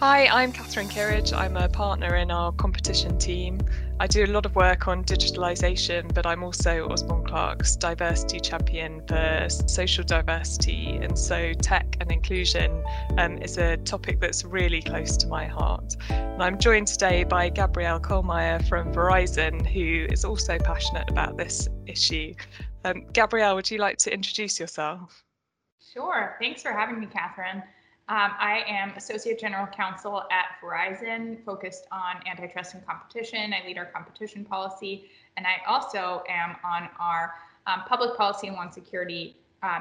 Hi, I'm Catherine Kerridge. I'm a partner in our competition team. I do a lot of work on digitalisation, but I'm also Osborne Clarke's diversity champion for social diversity. And so tech and inclusion is a topic that's really close to my heart. And I'm joined today by Gabrielle Kohlmeyer from Verizon, who is also passionate about this issue. Gabrielle, would you like to introduce yourself? Sure. Thanks for having me, Catherine. I am Associate General Counsel at Verizon, focused on antitrust and competition. I lead our competition policy, and I also am on our Public Policy and Homeland Security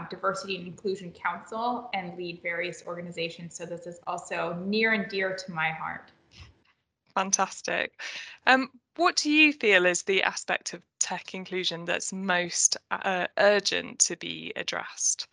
Diversity and Inclusion Council and lead various organizations. So this is also near and dear to my heart. Fantastic. What do you feel is the aspect of tech inclusion that's most urgent to be addressed?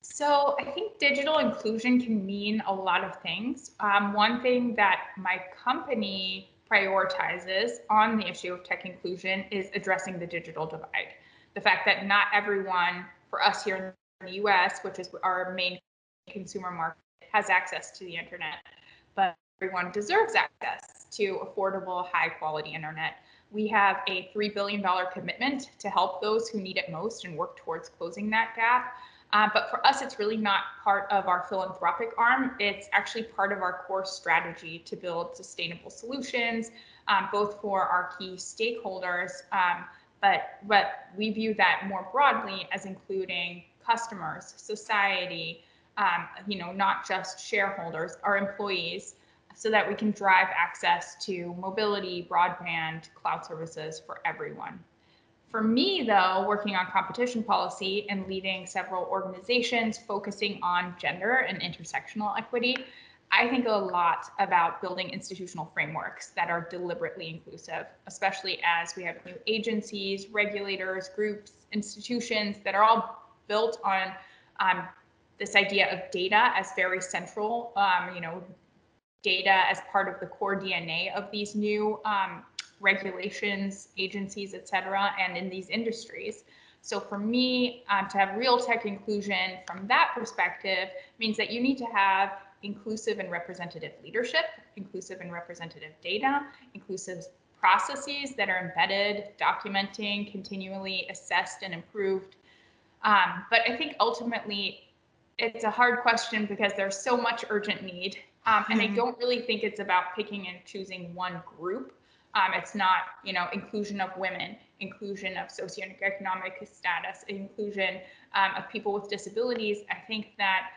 So I think digital inclusion can mean a lot of things. One thing that my company prioritizes on the issue of tech inclusion is addressing the digital divide. The fact that not everyone, for us here in the US, which is our main consumer market, has access to the internet, but everyone deserves access to affordable, high quality internet. We have a $3 billion commitment to help those who need it most and work towards closing that gap. But for us, it's really not part of our philanthropic arm. It's actually part of our core strategy to build sustainable solutions, both for our key stakeholders, but we view that more broadly as including customers, society, not just shareholders, our employees, so that we can drive access to mobility, broadband, cloud services for everyone. For me, though, working on competition policy and leading several organizations focusing on gender and intersectional equity, I think a lot about building institutional frameworks that are deliberately inclusive, especially as we have new agencies, regulators, groups, institutions that are all built on this idea of data as very central, data as part of the core DNA of these new regulations, agencies, etc., and in these industries. So for me, to have real tech inclusion from that perspective means that you need to have inclusive and representative leadership, inclusive and representative data, inclusive processes that are embedded, documenting, continually assessed and improved. But I think ultimately it's a hard question because there's so much urgent need. And I don't really think it's about picking and choosing one group. It's not, inclusion of women, inclusion of socioeconomic status, inclusion of people with disabilities. I think that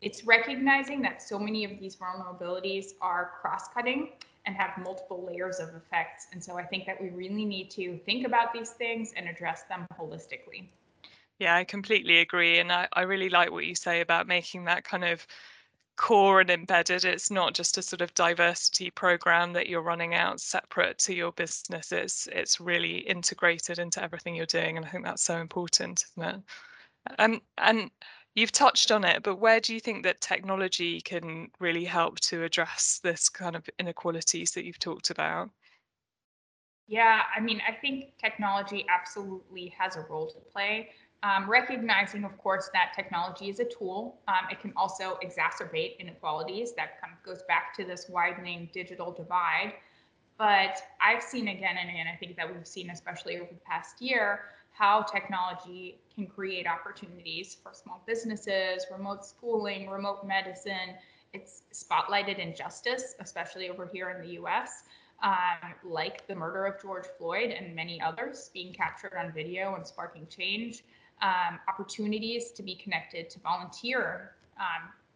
it's recognizing that so many of these vulnerabilities are cross-cutting and have multiple layers of effects. And so I think that we really need to think about these things and address them holistically. Yeah, I completely agree. And I really like what you say about making that kind of core and embedded. It's not just a sort of diversity program that you're running out separate to your business. It's really integrated into everything you're doing, and I think that's so important, isn't it? And you've touched on it, but where do you think that technology can really help to address this kind of inequalities that you've talked about? Yeah, I think technology absolutely has a role to play. Recognizing, of course, that technology is a tool. It can also exacerbate inequalities. That kind of goes back to this widening digital divide. But I've seen again and again, I think that we've seen, especially over the past year, how technology can create opportunities for small businesses, remote schooling, remote medicine. It's spotlighted injustice, especially over here in the US. Like the murder of George Floyd and many others being captured on video and sparking change, opportunities to be connected to volunteer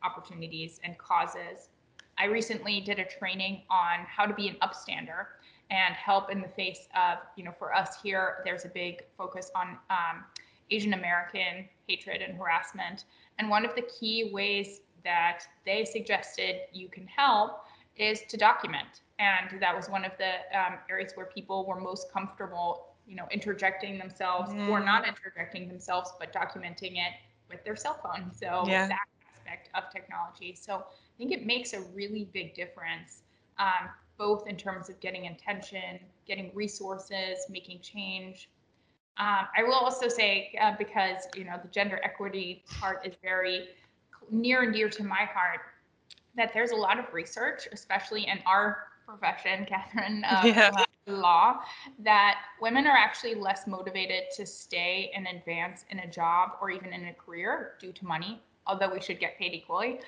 opportunities and causes. I recently did a training on how to be an upstander and help in the face of, for us here, there's a big focus on Asian American hatred and harassment. And one of the key ways that they suggested you can help is to document. And that was one of the areas where people were most comfortable, interjecting themselves or not interjecting themselves, but documenting it with their cell phone. So that aspect of technology. So I think it makes a really big difference, both in terms of getting attention, getting resources, making change. I will also say, because the gender equity part is very near and dear to my heart, that there's a lot of research, especially in our profession, Catherine, law, that women are actually less motivated to stay and advance in a job or even in a career due to money, although we should get paid equally,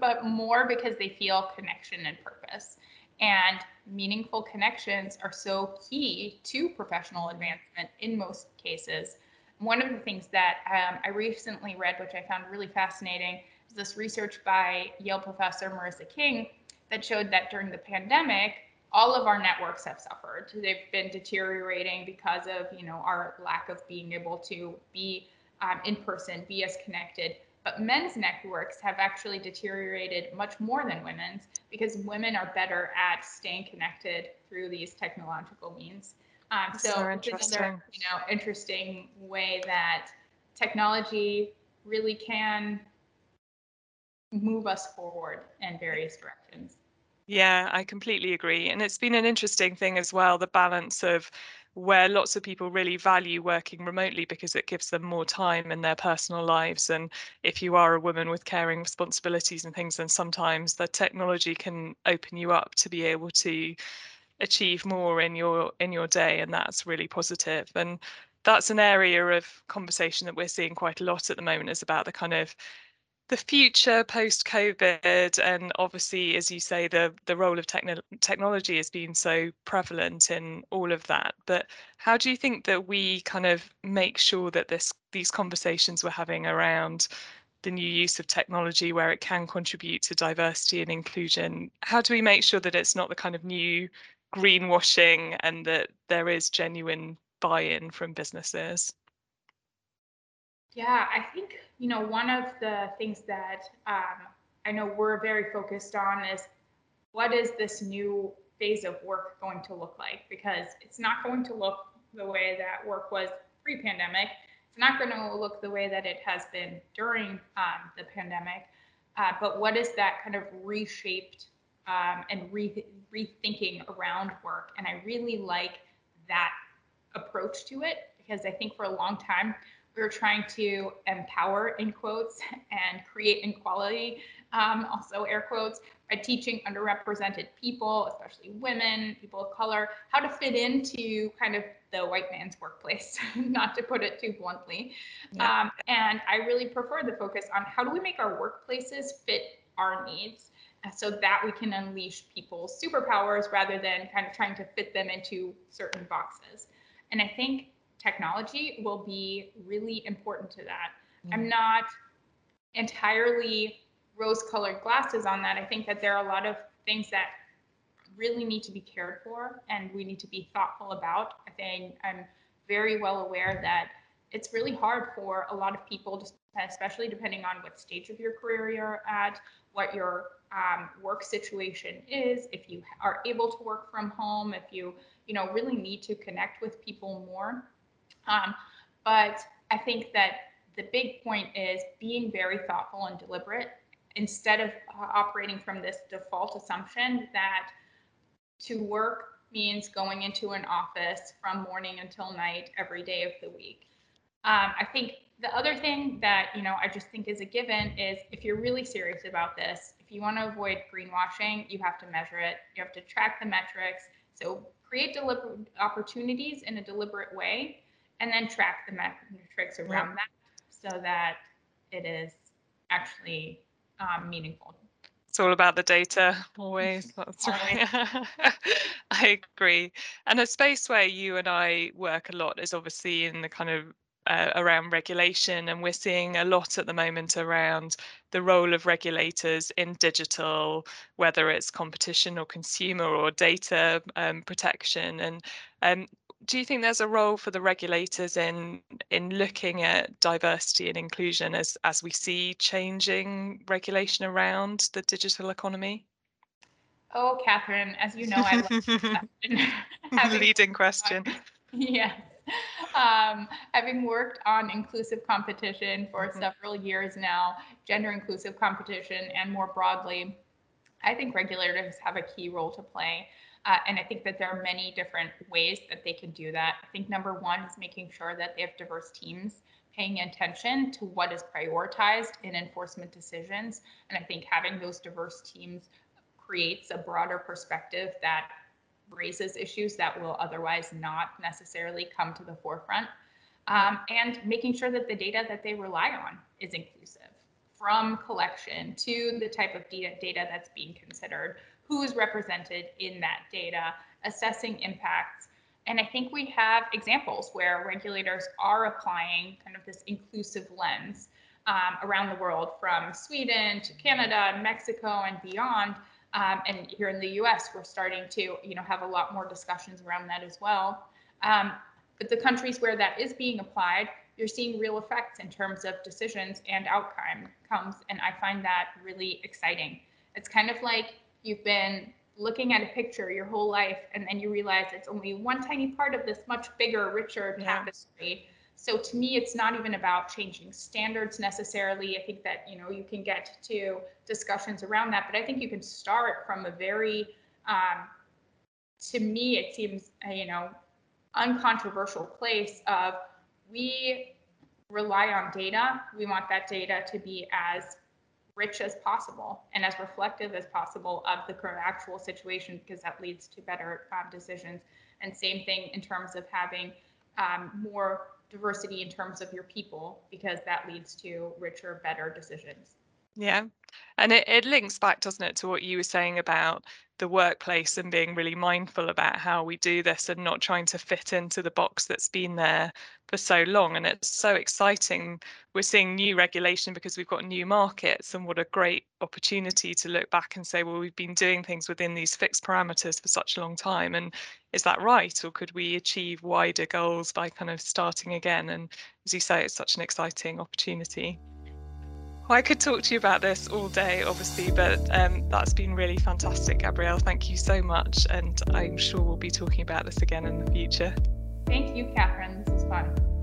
but more because they feel connection and purpose. And meaningful connections are so key to professional advancement in most cases. One of the things that I recently read, which I found really fascinating, is this research by Yale professor Marissa King that showed that during the pandemic, all of our networks have suffered. They've been deteriorating because of, you know, our lack of being able to be in person, be as connected. But men's networks have actually deteriorated much more than women's because women are better at staying connected through these technological means. So it's another, you know, interesting way that technology really can move us forward in various directions. Yeah, I completely agree. And it's been an interesting thing as well, the balance of where lots of people really value working remotely because it gives them more time in their personal lives. And if you are a woman with caring responsibilities and things, then sometimes the technology can open you up to be able to achieve more in your day. And that's really positive. And that's an area of conversation that we're seeing quite a lot at the moment, is about the kind of the future post-COVID, and obviously, as you say, the role of technology has been so prevalent in all of that. But how do you think that we kind of make sure that these conversations we're having around the new use of technology, where it can contribute to diversity and inclusion, how do we make sure that it's not the kind of new greenwashing and that there is genuine buy-in from businesses? Yeah, I think, you know, one of the things that I know we're very focused on is what is this new phase of work going to look like? Because it's not going to look the way that work was pre-pandemic. It's not going to look the way that it has been during the pandemic. But what is that kind of reshaped and rethinking around work? And I really like that approach to it, because I think for a long time, we were trying to empower, in quotes, and create inequality, also air quotes, by teaching underrepresented people, especially women, people of color, how to fit into kind of the white man's workplace, not to put it too bluntly. Yeah. And I really prefer the focus on how do we make our workplaces fit our needs so that we can unleash people's superpowers rather than kind of trying to fit them into certain boxes. And I think technology will be really important to that. Mm. I'm not entirely rose-colored glasses on that. I think that there are a lot of things that really need to be cared for and we need to be thoughtful about. I think I'm very well aware that it's really hard for a lot of people, especially depending on what stage of your career you're at, what your work situation is, if you are able to work from home, if you, you know, really need to connect with people more. But I think that the big point is being very thoughtful and deliberate instead of operating from this default assumption that to work means going into an office from morning until night every day of the week. I think the other thing that, you know, I just think is a given is if you're really serious about this, if you want to avoid greenwashing, you have to measure it. You have to track the metrics. So create deliberate opportunities in a deliberate way, and then track the metrics around that so that it is actually meaningful. It's all about the data, always. That's right. I agree. And a space where you and I work a lot is obviously in the kind of around regulation, and we're seeing a lot at the moment around the role of regulators in digital, whether it's competition or consumer or data protection. And do you think there's a role for the regulators in looking at diversity and inclusion as we see changing regulation around the digital economy? Oh, Catherine, as you know, I love this question. Leading question. Yeah. Having worked on inclusive competition for several years now, gender inclusive competition, and more broadly, I think regulators have a key role to play. And I think that there are many different ways that they can do that. I think number one is making sure that they have diverse teams, paying attention to what is prioritized in enforcement decisions. And I think having those diverse teams creates a broader perspective that raises issues that will otherwise not necessarily come to the forefront. And making sure that the data that they rely on is inclusive, from collection to the type of data that's being considered, who is represented in that data, assessing impacts. And I think we have examples where regulators are applying kind of this inclusive lens around the world, from Sweden to Canada and Mexico and beyond. And here in the US, we're starting to, have a lot more discussions around that as well. But the countries where that is being applied, you're seeing real effects in terms of decisions and outcomes. And I find that really exciting. It's kind of like you've been looking at a picture your whole life, and then you realize it's only one tiny part of this much bigger, richer tapestry. So to me, it's not even about changing standards necessarily. I think that, you can get to discussions around that, but I think you can start from a very, to me, it seems, uncontroversial place of, we rely on data. We want that data to be as rich as possible and as reflective as possible of the current actual situation, because that leads to better decisions. And same thing in terms of having more diversity in terms of your people, because that leads to richer, better decisions. Yeah, and it links back, doesn't it, to what you were saying about the workplace and being really mindful about how we do this and not trying to fit into the box that's been there for so long. And it's so exciting. We're seeing new regulation because we've got new markets, and what a great opportunity to look back and say, well, we've been doing things within these fixed parameters for such a long time. And is that right? Or could we achieve wider goals by kind of starting again? And as you say, it's such an exciting opportunity. Well, I could talk to you about this all day, obviously, but that's been really fantastic, Gabrielle. Thank you so much, and I'm sure we'll be talking about this again in the future. Thank you, Catherine. This was fun.